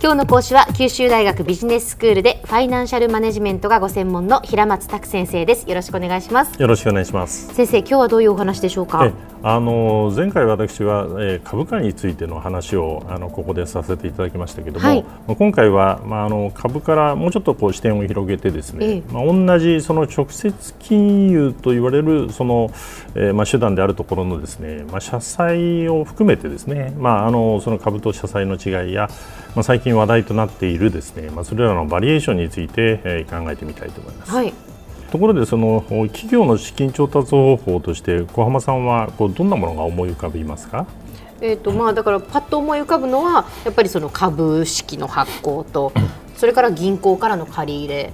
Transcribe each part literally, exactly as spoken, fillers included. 今日の講師は九州大学ビジネススクールでファイナンシャルマネジメントがご専門の平松卓先生です。よろしくお願いします。よろしくお願いします。先生、今日はどういうお話でしょうか。えあの前回私は、えー、株価についての話をあのここでさせていただきましたけども、はい、今回は、まあ、あの株からもうちょっとこう視点を広げてですね、えーまあ、同じその直接金融と言われるその、えーまあ、手段であるところのですね、まあ、社債を含めてですね、まあ、あのその株と社債の違いや、まあ、最近話題となっているですね、まあ、それらのバリエーションについて、えー、考えてみたいと思います、はい、ところでその企業の資金調達方法として小浜さんはこうどんなものが思い浮かびますか。えーとまあ、だからパッと思い浮かぶのはやっぱりその株式の発行とそれから銀行からの借り入れ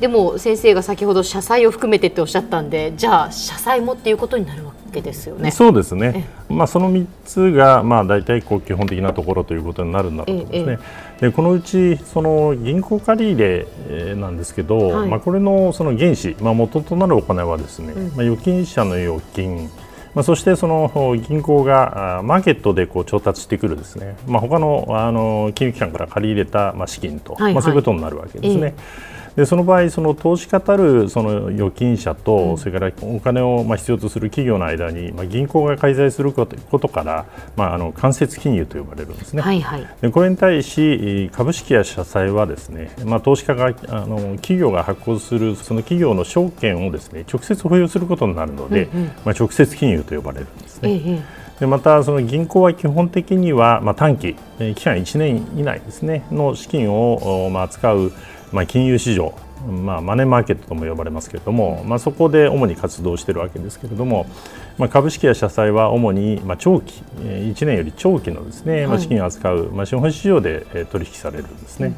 でも、先生が先ほど社債を含めてっておっしゃったんで、じゃあ社債もっていうことになるわけですよね。そうですね、まあ、そのみっつがまあ大体こう基本的なところということになるんだろうと思いますね。でこのうちその銀行借り入れなんですけど、はい、まあ、これのその原資、まあ、元となるお金はですね、うん、まあ、預金者の預金、まあ、そしてその銀行がマーケットでこう調達してくるですね、まあ、他のあの金融機関から借り入れたまあ資金と、はいはい、まあ、そういうことになるわけですね。えーでその場合、その投資家たるその預金者と、それからお金をまあ必要とする企業の間に、まあ、銀行が介在することから、まあ、あの間接金融と呼ばれるんですね。はいはい、でこれに対し、株式や社債はですね、まあ、投資家があの企業が発行するその企業の証券をですね、直接保有することになるので、うんうん、まあ、直接金融と呼ばれるんですね。うんうん、でまた、その銀行は基本的には、まあ、短期、期間いちねん以内ですねの資金をまあ扱う、まあ、金融市場、まあ、マネーマーケットとも呼ばれますけれども、まあ、そこで主に活動しているわけですけれども、まあ、株式や社債は主にまあ長期、いちねんより長期のですね、まあ、資金を扱う、まあ、資本市場で取引されるんですね。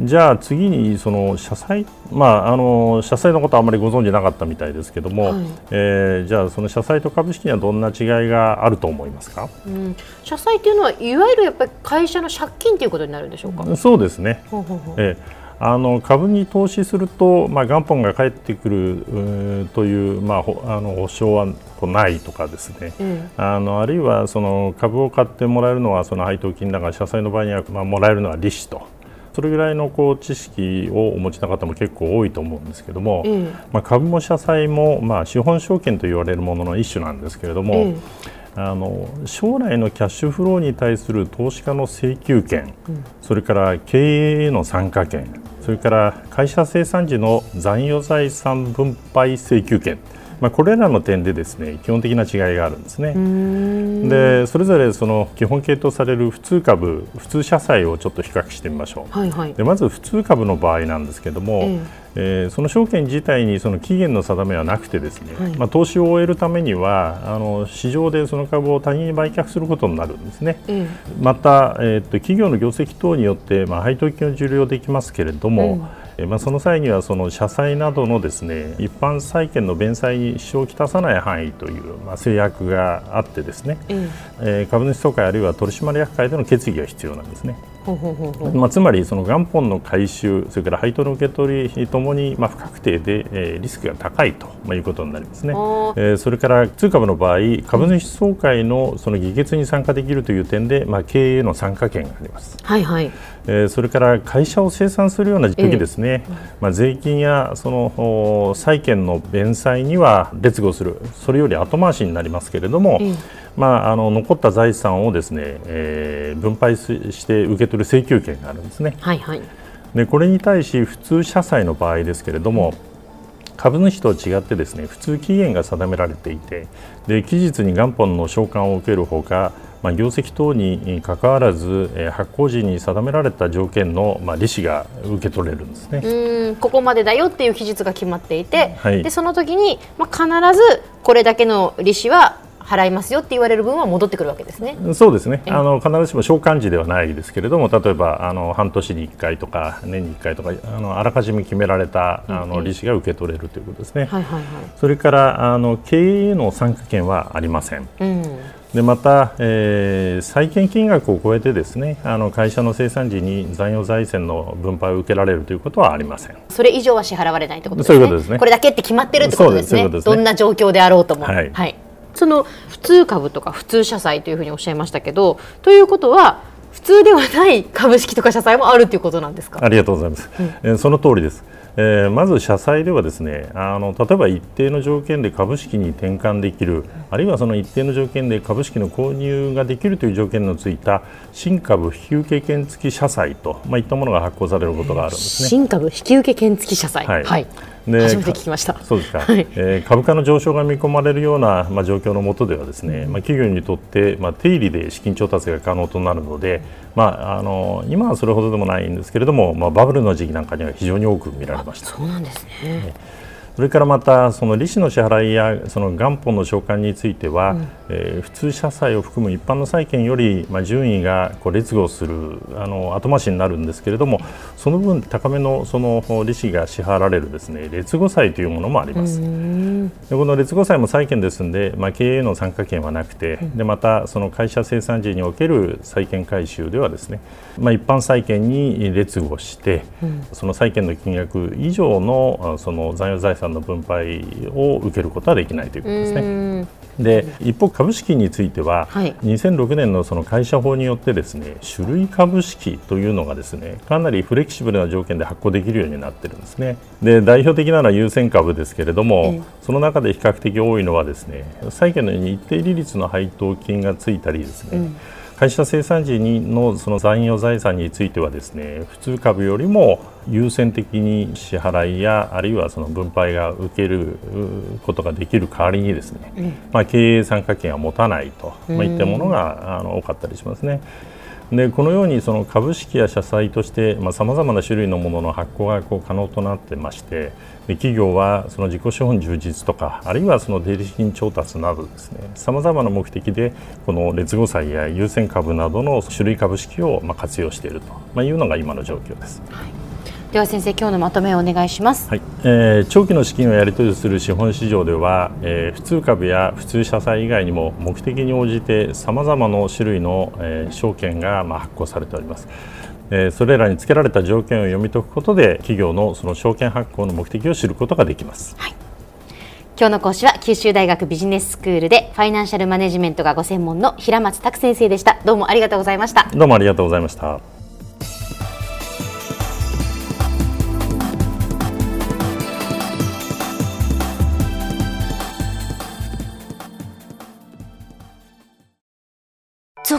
じゃあ次にその社債、まあ、あの社債のことはあまりご存じなかったみたいですけども、はい、えー、じゃあその社債と株式にはどんな違いがあると思いますか。うん、社債というのはいわゆるやっぱり会社の借金ということになるんでしょうか。そうですね。ほうほうほう、えーあの株に投資すると、まあ、元本が返ってくるという、まあ、ほあの保証はないとかですね、うん、あのあるいはその株を買ってもらえるのはその配当金だが、社債の場合には、まあ、もらえるのは利子と、それぐらいのこう知識をお持ちの方も結構多いと思うんですけども、うん、まあ、株も社債も、まあ、資本証券と言われるものの一種なんですけれども、うん、あの将来のキャッシュフローに対する投資家の請求権、うん、それから経営への参加権、それから会社清算時の残余財産分配請求権、まあ、これらの点でですね、基本的な違いがあるんですね。でそれぞれその基本形とされる普通株、普通社債をちょっと比較してみましょう。はいはい、でまず普通株の場合なんですけども、えーえー、その証券自体にその期限の定めはなくてですね、はい、まあ、投資を終えるためにはあの市場でその株を他人に売却することになるんですね。えー、また、えー、っと企業の業績等によって、まあ、配当金を受領できますけれども、うん、まあ、その際にはその社債などのですね、一般債権の弁済に支障をきたさない範囲という、まあ、制約があってですね、うん、えー、株主総会あるいは取締役会での決議が必要なんですね。ほうほうほうほう、まあ、つまりその元本の回収、それから配当の受け取りともに、まあ、不確定で、えー、リスクが高いと、まあ、いうことになりますね。えー、それから普通株の場合、株主総会のその議決に参加できるという点で、まあ、経営への参加権があります。はいはい、えー、それから会社を清算するような時ですね、えーまあ、税金やその債権の弁済には劣後する、それより後回しになりますけれども、うん、まあ、あの残った財産をですね、えー、分配して受け取る請求権があるんですね。はいはい、でこれに対し普通社債の場合ですけれども、株主と違ってですね、普通期限が定められていて、で期日に元本の償還を受けるほか、まあ、業績等にかかわらず、えー、発行時に定められた条件の、まあ、利子が受け取れるんですね。うん、ここまでだよっていう期日が決まっていて、はい、でその時に、まあ、必ずこれだけの利子は払いますよって言われる分は戻ってくるわけですね。そうですね、あの必ずしも償還時ではないですけれども、例えばあの半年にいっかいとか年にいっかいとか、あのあらかじめ決められたあの利子が受け取れるということですね。はいはいはい、それからあの経営の参加権はありません。うん、でまた、えー、債権金額を超えてですね、あの会社の清算時に残余財産の分配を受けられるということはありません。それ以上は支払われないということですね。そういうことですね。これだけって決まってるってことですね。そうです、そういうことですね。どんな状況であろうとも。はい、はい、その普通株とか普通社債というふうにおっしゃいましたけど、ということは普通ではない株式とか社債もあるということなんですか。ありがとうございます、うん、その通りです。えー、まず社債ではですね、あの例えば一定の条件で株式に転換できる、あるいはその一定の条件で株式の購入ができるという条件のついた新株引受権付き社債と、まあ、いったものが発行されることがあるんですね。新株引受権付き社債、はいはい、で初めて聞きました。そうですか、はい、えー、株価の上昇が見込まれるような、まあ、状況の下ではですね、まあ、企業にとって、まあ、低利で資金調達が可能となるので、まあ、あの今はそれほどでもないんですけれども、まあ、バブルの時期なんかには非常に多く見られました。そうなんですね。それからまたその利子の支払いやその元本の償還については、うん、えー、普通社債を含む一般の債券より、まあ、順位がこう劣後するあの後回しになるんですけれども、その分高めのその利子が支払われるですね劣後債というものもあります。うん、でこの劣後債も債券ですので、まあ、経営の参加権はなくて、でまたその会社生産時における債券回収ではですね、まあ、一般債券に劣後して、うん、その債券の金額以上のその残余財産の分配を受けることはできないということですね。で一方、株式については、はい、にせんろくねんのその会社法によってですね、種類株式というのがですね、かなりフレキシブルな条件で発行できるようになっているんですね。で代表的なのは優先株ですけれども、えー、その中で比較的多いのはですね、債券のように一定利率の配当金がついたりですね、うん、会社生産時のその残余財産についてはですね、普通株よりも優先的に支払いやあるいはその分配が受けることができる代わりにですね、うん、まあ、経営参加権は持たないと、まあ、いったものがあの多かったりしますね。でこのようにその株式や社債としてさまざまな種類のものの発行がこう可能となってまして、で企業はその自己資本充実とかあるいはその出資金調達などですね、さまざまな目的でこの劣後債や優先株などの種類株式をまあ活用しているというのが今の状況です。はい、では先生、今日のまとめをお願いします。はい、えー、長期の資金をやり取りする資本市場では、えー、普通株や普通社債以外にも目的に応じてさまざまな種類の、えー、証券がまあ発行されております。えー、それらにつけられた条件を読み解くことで企業のその証券発行の目的を知ることができます。はい、今日の講師は九州大学ビジネススクールでファイナンシャルマネジメントがご専門の平松卓先生でした。どうもありがとうございました。どうもありがとうございました。ゾ